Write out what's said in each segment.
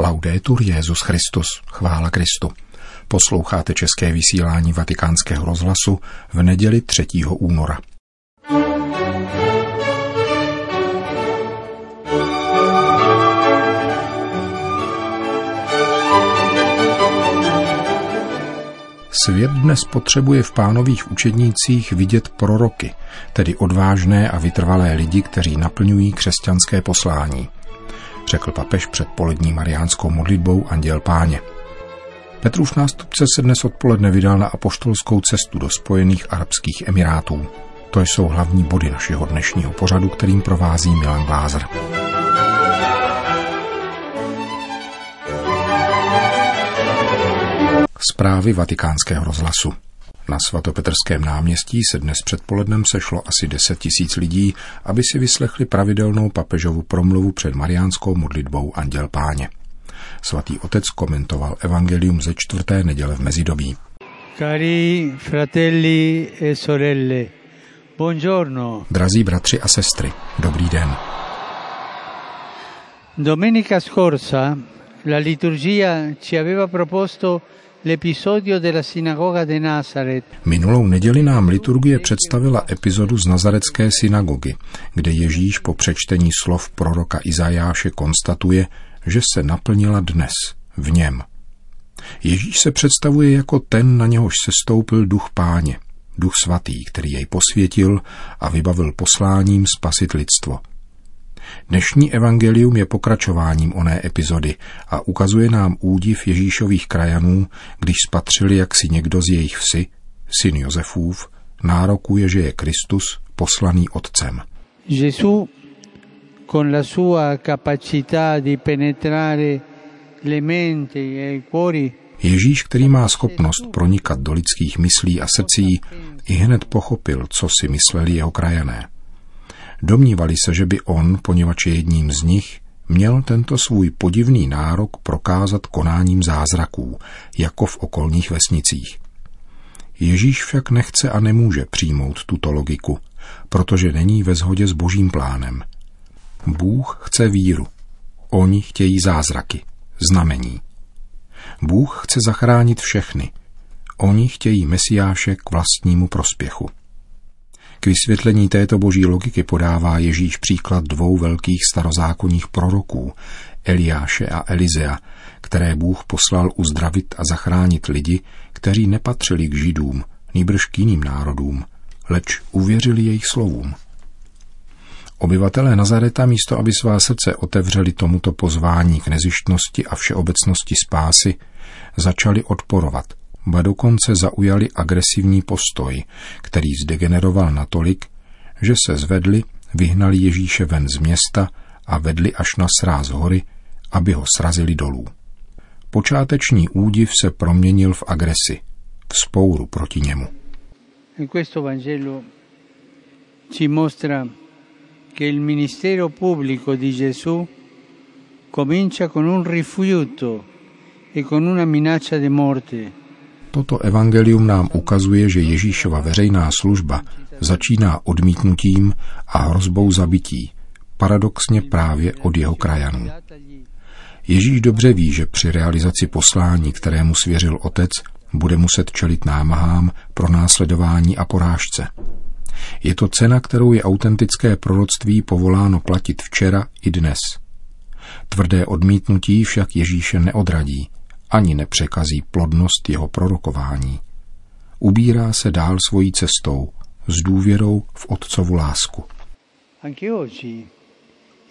Laudetur Jesus Christus, chvála Kristu. Posloucháte české vysílání Vatikánského rozhlasu v neděli 3. února. Svět dnes potřebuje v Pánových učednících vidět proroky, tedy odvážné a vytrvalé lidi, kteří naplňují křesťanské poslání, řekl papež před polední mariánskou modlitbou Anděl Páně. Petrův nástupce se dnes odpoledne vydal na apoštolskou cestu do Spojených arabských emirátů. To jsou hlavní body našeho dnešního pořadu, kterým provází Milan Glázer. Zprávy Vatikánského rozhlasu. Na Svatopetrském náměstí se dnes předpolednem sešlo asi 10 000 lidí, aby si vyslechli pravidelnou papežovu promluvu před mariánskou modlitbou Anděl Páně. Svatý otec komentoval evangelium ze 4. neděle v mezidobí. Cari fratelli e sorelle, buongiorno. Drazí bratři a sestry, dobrý den. Domenica scorsa la liturgia ci aveva proposto l'episodio della sinagoga di Nazaret. Minulou neděli nám liturgie představila epizodu z Nazarecké synagogy, kde Ježíš po přečtení slov proroka Izajáše konstatuje, že se naplnila dnes, v něm. Ježíš se představuje jako ten, na něhož sestoupil duch Páně, duch svatý, který jej posvětil a vybavil posláním spasit lidstvo. Dnešní evangelium je pokračováním oné epizody a ukazuje nám údiv Ježíšových krajanů, když spatřili, jak si někdo z jejich vsi, syn Josefův, nárokuje, že je Kristus poslaný otcem. Ježíš con la sua capacità di penetrare le menti e i cuori. Ježíš, který má schopnost pronikat do lidských myslí a srdcí, ihned pochopil, co si mysleli jeho krajané. Domnívali se, že by on, poněvadž je jedním z nich, měl tento svůj podivný nárok prokázat konáním zázraků, jako v okolních vesnicích. Ježíš však nechce a nemůže přijmout tuto logiku, protože není ve shodě s Božím plánem. Bůh chce víru. Oni chtějí zázraky, znamení. Bůh chce zachránit všechny. Oni chtějí Mesiáše k vlastnímu prospěchu. K vysvětlení této boží logiky podává Ježíš příklad 2 velkých starozákonních proroků, Eliáše a Elizea, které Bůh poslal uzdravit a zachránit lidi, kteří nepatřili k Židům, nýbrž k jiným národům, leč uvěřili jejich slovům. Obyvatelé Nazareta, místo aby svá srdce otevřeli tomuto pozvání k nezištnosti a všeobecnosti spásy, začali odporovat, ba dokonce zaujali agresivní postoj, který zdegeneroval natolik, že se zvedli, vyhnali Ježíše ven z města a vedli až na sráz hory, aby ho srazili dolů. Počáteční údiv se proměnil v agresi, v spouru proti němu. In questo Vangelo ci mostra che il ministero pubblico di Gesù comincia con un rifiuto e con una minaccia di morte. Toto evangelium nám ukazuje, že Ježíšova veřejná služba začíná odmítnutím a hrozbou zabití, paradoxně právě od jeho krajanů. Ježíš dobře ví, že při realizaci poslání, kterému svěřil otec, bude muset čelit námahám, pronásledování a porážce. Je to cena, kterou je autentické proroctví povoláno platit včera i dnes. Tvrdé odmítnutí však Ježíše neodradí, ani nepřekazí plodnost jeho prorokování. Ubírá se dál svojí cestou, s důvěrou v otcovu lásku. Anche oggi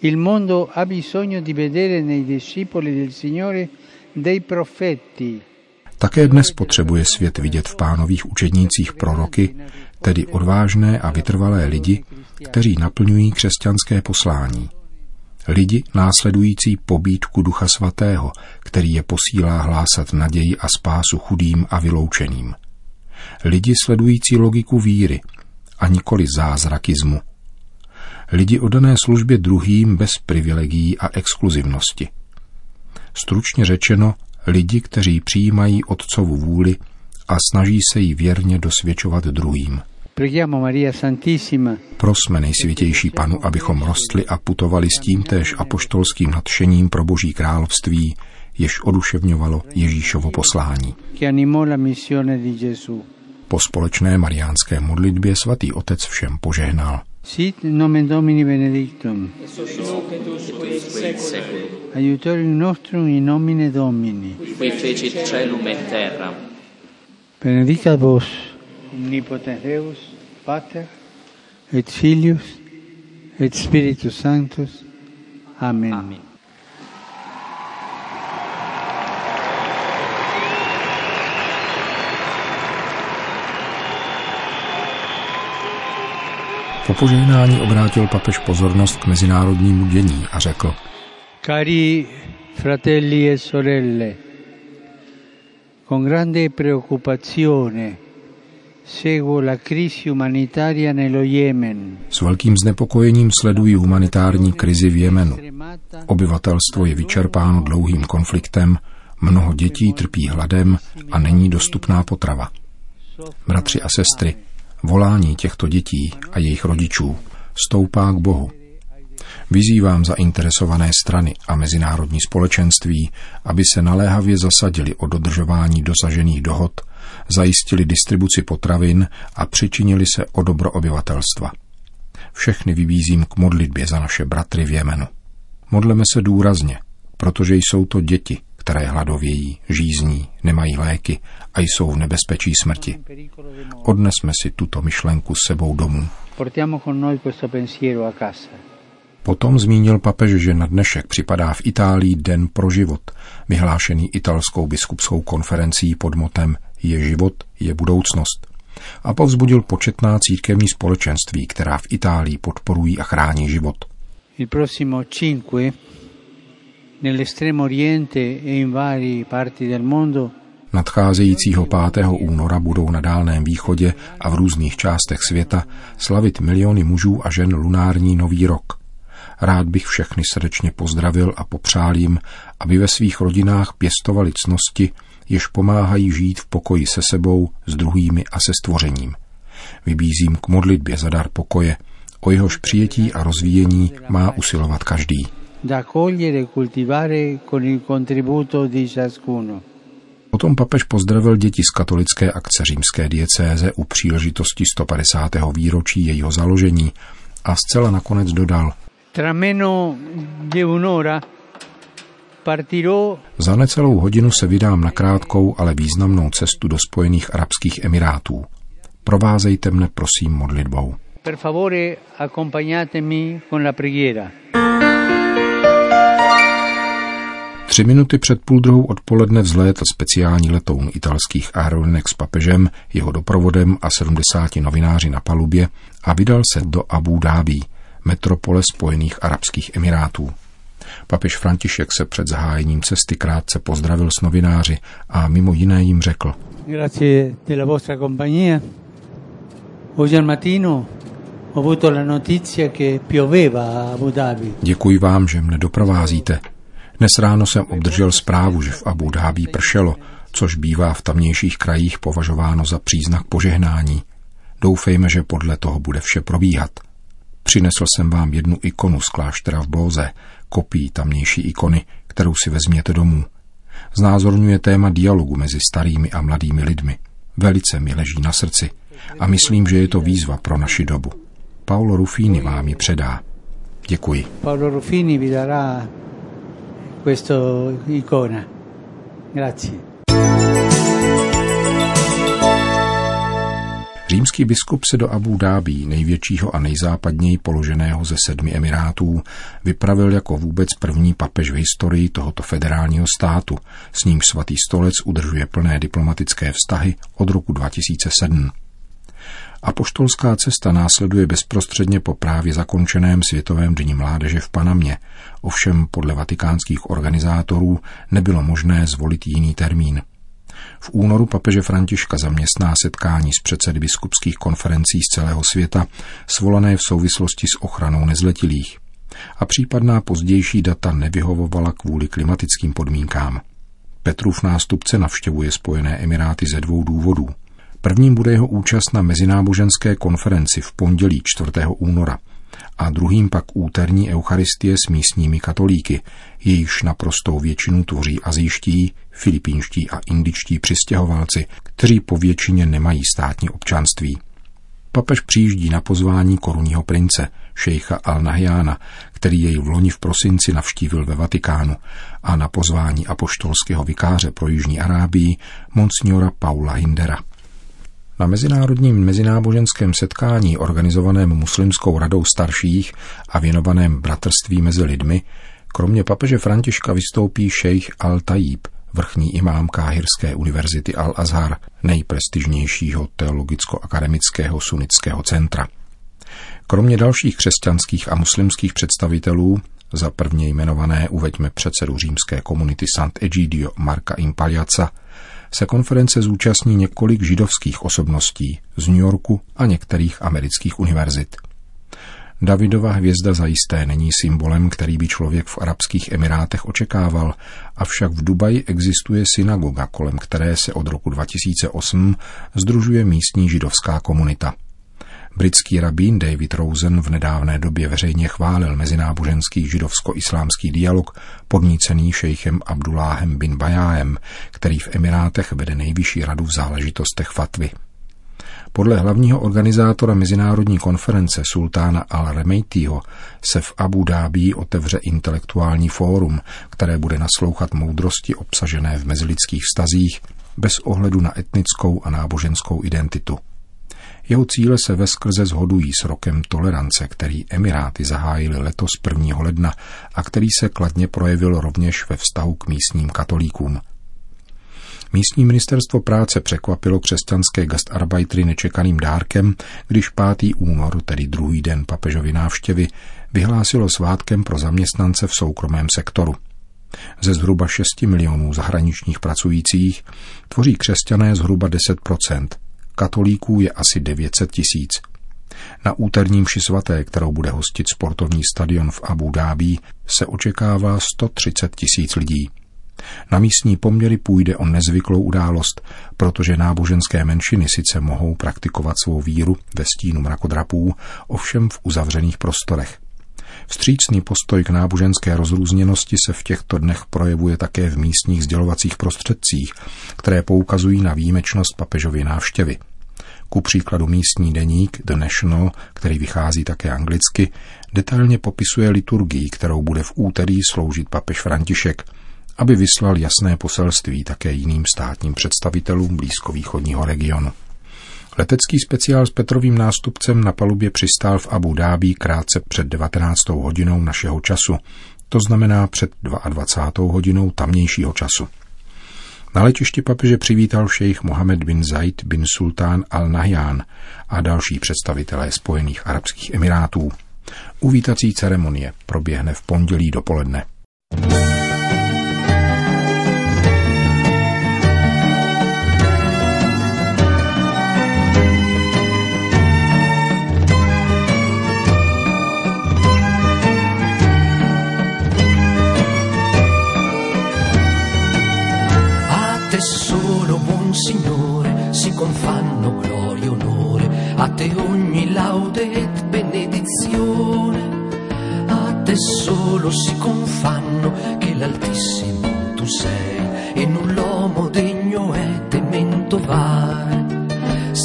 il mondo ha bisogno di vedere nei discepoli del Signore dei profeti. Také dnes potřebuje svět vidět v Pánových učednících proroky, tedy odvážné a vytrvalé lidi, kteří naplňují křesťanské poslání. Lidi následující pobídku Ducha Svatého, který je posílá hlásat naději a spásu chudým a vyloučeným. Lidi sledující logiku víry a nikoli zázrakismu. Lidi oddané službě druhým bez privilegií a exkluzivnosti. Stručně řečeno, lidi, kteří přijímají otcovu vůli a snaží se ji věrně dosvědčovat druhým. Prosme nejsvětější Panu, abychom rostli a putovali s tímtéž apoštolským nadšením pro Boží království, jež oduševňovalo Ježíšovo poslání. Po společné mariánské modlitbě svatý otec všem požehnal. Sit nomen Domini benedictum. Aiutorium nostrum in nomine Domini. Qui fecit caelum et terram. Benedicat vos omnipotens Deus, Pater et Filius et Spiritus Sanctus. Amen. Amen. Po požehnání obrátil papež pozornost k mezinárodnímu dění a řekl: Cari fratelli e sorelle, con grande preoccupazione seguo la crisi umanitaria nello Yemen. S velkým znepokojením sledují humanitární krizi v Jemenu. Obyvatelstvo je vyčerpáno dlouhým konfliktem, mnoho dětí trpí hladem a není dostupná potrava. Bratři a sestry, volání těchto dětí a jejich rodičů stoupá k Bohu. Vyzývám zainteresované strany a mezinárodní společenství, aby se naléhavě zasadili o dodržování dosažených dohod, zajistili distribuci potravin a přičinili se o dobro obyvatelstva. Všechny vybízím k modlitbě za naše bratry v Jemenu. Modleme se důrazně, protože jsou to děti, které hladovějí, žízní, nemají léky a jsou v nebezpečí smrti. Odnesme si tuto myšlenku s sebou domů. Potom zmínil papež, že na dnešek připadá v Itálii Den pro život, vyhlášený italskou biskupskou konferencí pod motem Je život, je budoucnost. A povzbudil početná církevní společenství, která v Itálii podporují a chrání život. Il prossimo 5 nell'estremo oriente e in varie parti del mondo. Nadcházejícího 5. února budou na Dálném východě a v různých částech světa slavit miliony mužů a žen lunární nový rok. Rád bych všechny srdečně pozdravil a popřál jim, aby ve svých rodinách pěstovali ctnosti, jež pomáhají žít v pokoji se sebou, s druhými a se stvořením. Vybízím k modlitbě za dar pokoje, o jehož přijetí a rozvíjení má usilovat každý. Potom papež pozdravil děti z katolické akce římské diecéze u příležitosti 150. výročí jejího založení a zcela nakonec dodal: Za necelou hodinu se vydám na krátkou, ale významnou cestu do Spojených arabských emirátů. Provázejte mne prosím modlitbou. Per favore, accompagnatemi con la preghiera. 3 minuty před 14:30 odpoledne vzlétl speciální letoun italských aerolinek s papežem, jeho doprovodem a 70 novináři na palubě a vydal se do Abú Dhabí, metropole Spojených arabských emirátů. Papež František se před zahájením cesty krátce pozdravil s novináři a mimo jiné jim řekl: Grazie della vostra compagnia. Oggi al mattino ho avuto la notizia che pioveva a Abú Dhabí. Děkuji vám, že mne doprovázíte. Dnes ráno jsem obdržel zprávu, že v Abú Dhabí pršelo, což bývá v tamnějších krajích považováno za příznak požehnání. Doufejme, že podle toho bude vše probíhat. Přinesl jsem vám jednu ikonu z kláštera v Bóze, kopii tamnější ikony, kterou si vezměte domů. Znázorňuje téma dialogu mezi starými a mladými lidmi. Velice mi leží na srdci a myslím, že je to výzva pro naši dobu. Paolo Rufini vám ji předá. Děkuji. Paolo Rufini vydará questo icona. Grazie. Římský biskup se do Abú Dhabí, největšího a nejzápadněji položeného ze 7 emirátů, vypravil jako vůbec první papež v historii tohoto federálního státu, s nímž Svatý stolec udržuje plné diplomatické vztahy od roku 2007. Apoštolská cesta následuje bezprostředně po právě zakončeném Světovém dni mládeže v Panamě, ovšem podle vatikánských organizátorů nebylo možné zvolit jiný termín. V únoru papeže Františka zaměstná setkání s předsedy biskupských konferencí z celého světa, svolané v souvislosti s ochranou nezletilých. A případná pozdější data nevyhovovala kvůli klimatickým podmínkám. Petrův nástupce navštěvuje Spojené emiráty ze 2 důvodů. Prvním bude jeho účast na mezináboženské konferenci v pondělí 4. února a druhým pak úterní eucharistie s místními katolíky, jejichž naprostou většinu tvoří asijští, filipínští a indičtí přistěhovalci, kteří po většině nemají státní občanství. Papež přijíždí na pozvání korunního prince, šejcha Al-Nahyana, který jej vloni v prosinci navštívil ve Vatikánu, a na pozvání apoštolského vikáře pro Jižní Arábii, monsignora Paula Hindera. Na mezinárodním mezináboženském setkání organizovaném Muslimskou radou starších a věnovaném bratrství mezi lidmi, kromě papeže Františka vystoupí šejch Al-Tajib, vrchní imám Káhirské univerzity Al-Azhar, nejprestižnějšího teologicko-akademického sunnického centra. Kromě dalších křesťanských a muslimských představitelů, za prvně jmenované uveďme předsedu římské komunity Sant'Egidio Marka Impaljaca, se konference zúčastní několik židovských osobností z New Yorku a některých amerických univerzit. Davidova hvězda zajisté není symbolem, který by člověk v Arabských Emirátech očekával, avšak v Dubaji existuje synagoga, kolem které se od roku 2008 sdružuje místní židovská komunita. Britský rabín David Rosen v nedávné době veřejně chválil mezináboženský židovsko-islámský dialog podnícený šejchem Abduláhem bin Bajajem, který v Emirátech vede nejvyšší radu v záležitostech fatvy. Podle hlavního organizátora mezinárodní konference sultána al-Remeytýho se v Abu Dhabí otevře intelektuální fórum, které bude naslouchat moudrosti obsažené v mezilidských vztazích bez ohledu na etnickou a náboženskou identitu. Jeho cíle se veskrze shodují s rokem tolerance, který Emiráty zahájily letos 1. ledna a který se kladně projevil rovněž ve vztahu k místním katolíkům. Místní ministerstvo práce překvapilo křesťanské gastarbeitery nečekaným dárkem, když 5. únor, tedy druhý den papežovy návštěvy, vyhlásilo svátkem pro zaměstnance v soukromém sektoru. Ze zhruba 6 milionů zahraničních pracujících tvoří křesťané zhruba 10%. Katolíků je asi 900 tisíc. Na úterní mši svaté, kterou bude hostit sportovní stadion v Abu Dhabí, se očekává 130 tisíc lidí. Na místní poměry půjde o nezvyklou událost, protože náboženské menšiny sice mohou praktikovat svou víru ve stínu mrakodrapů, ovšem v uzavřených prostorech. Vstřícný postoj k náboženské rozrůzněnosti se v těchto dnech projevuje také v místních sdělovacích prostředcích, které poukazují na výjimečnost papežovy návštěvy. Ku příkladu místní deník The National, který vychází také anglicky, detailně popisuje liturgii, kterou bude v úterý sloužit papež František, aby vyslal jasné poselství také jiným státním představitelům blízkovýchodního regionu. Letecký speciál s Petrovým nástupcem na palubě přistál v Abu Dhabí krátce před 19. hodinou našeho času, to znamená před 22. hodinou tamnějšího času. Na letišti papeže přivítal šejch Mohamed bin Zaid bin Sultán al-Nahyan a další představitelé Spojených arabských emirátů. Uvítací ceremonie proběhne v pondělí dopoledne. A te solo, buon Signore, si confanno gloria e onore, a te ogni laude et benedizione. A te solo si confanno che l'Altissimo tu sei, e null'uomo degno è tementovar.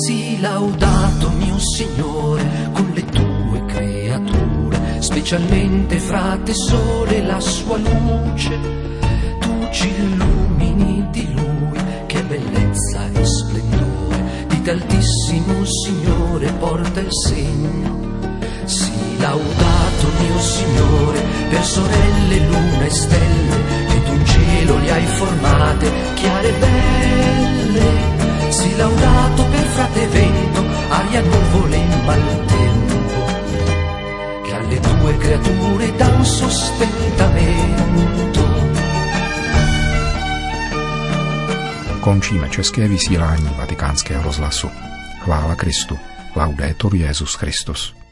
Sii laudato mio Signore con le tue creature, specialmente fra te sole e la sua luce, tu ci illumini di luce. Bellezza e splendore di Altissimo Signore porta il segno. Sii laudato mio Signore per sorelle, luna e stelle, che tu in cielo li hai formate chiare e belle. Sii laudato per frate vento, aria, nuvole e maltempo, che alle tue creature dà un sostentamento. Končíme české vysílání Vatikánského rozhlasu. Chvála Kristu. Laudetur Jesus Christus.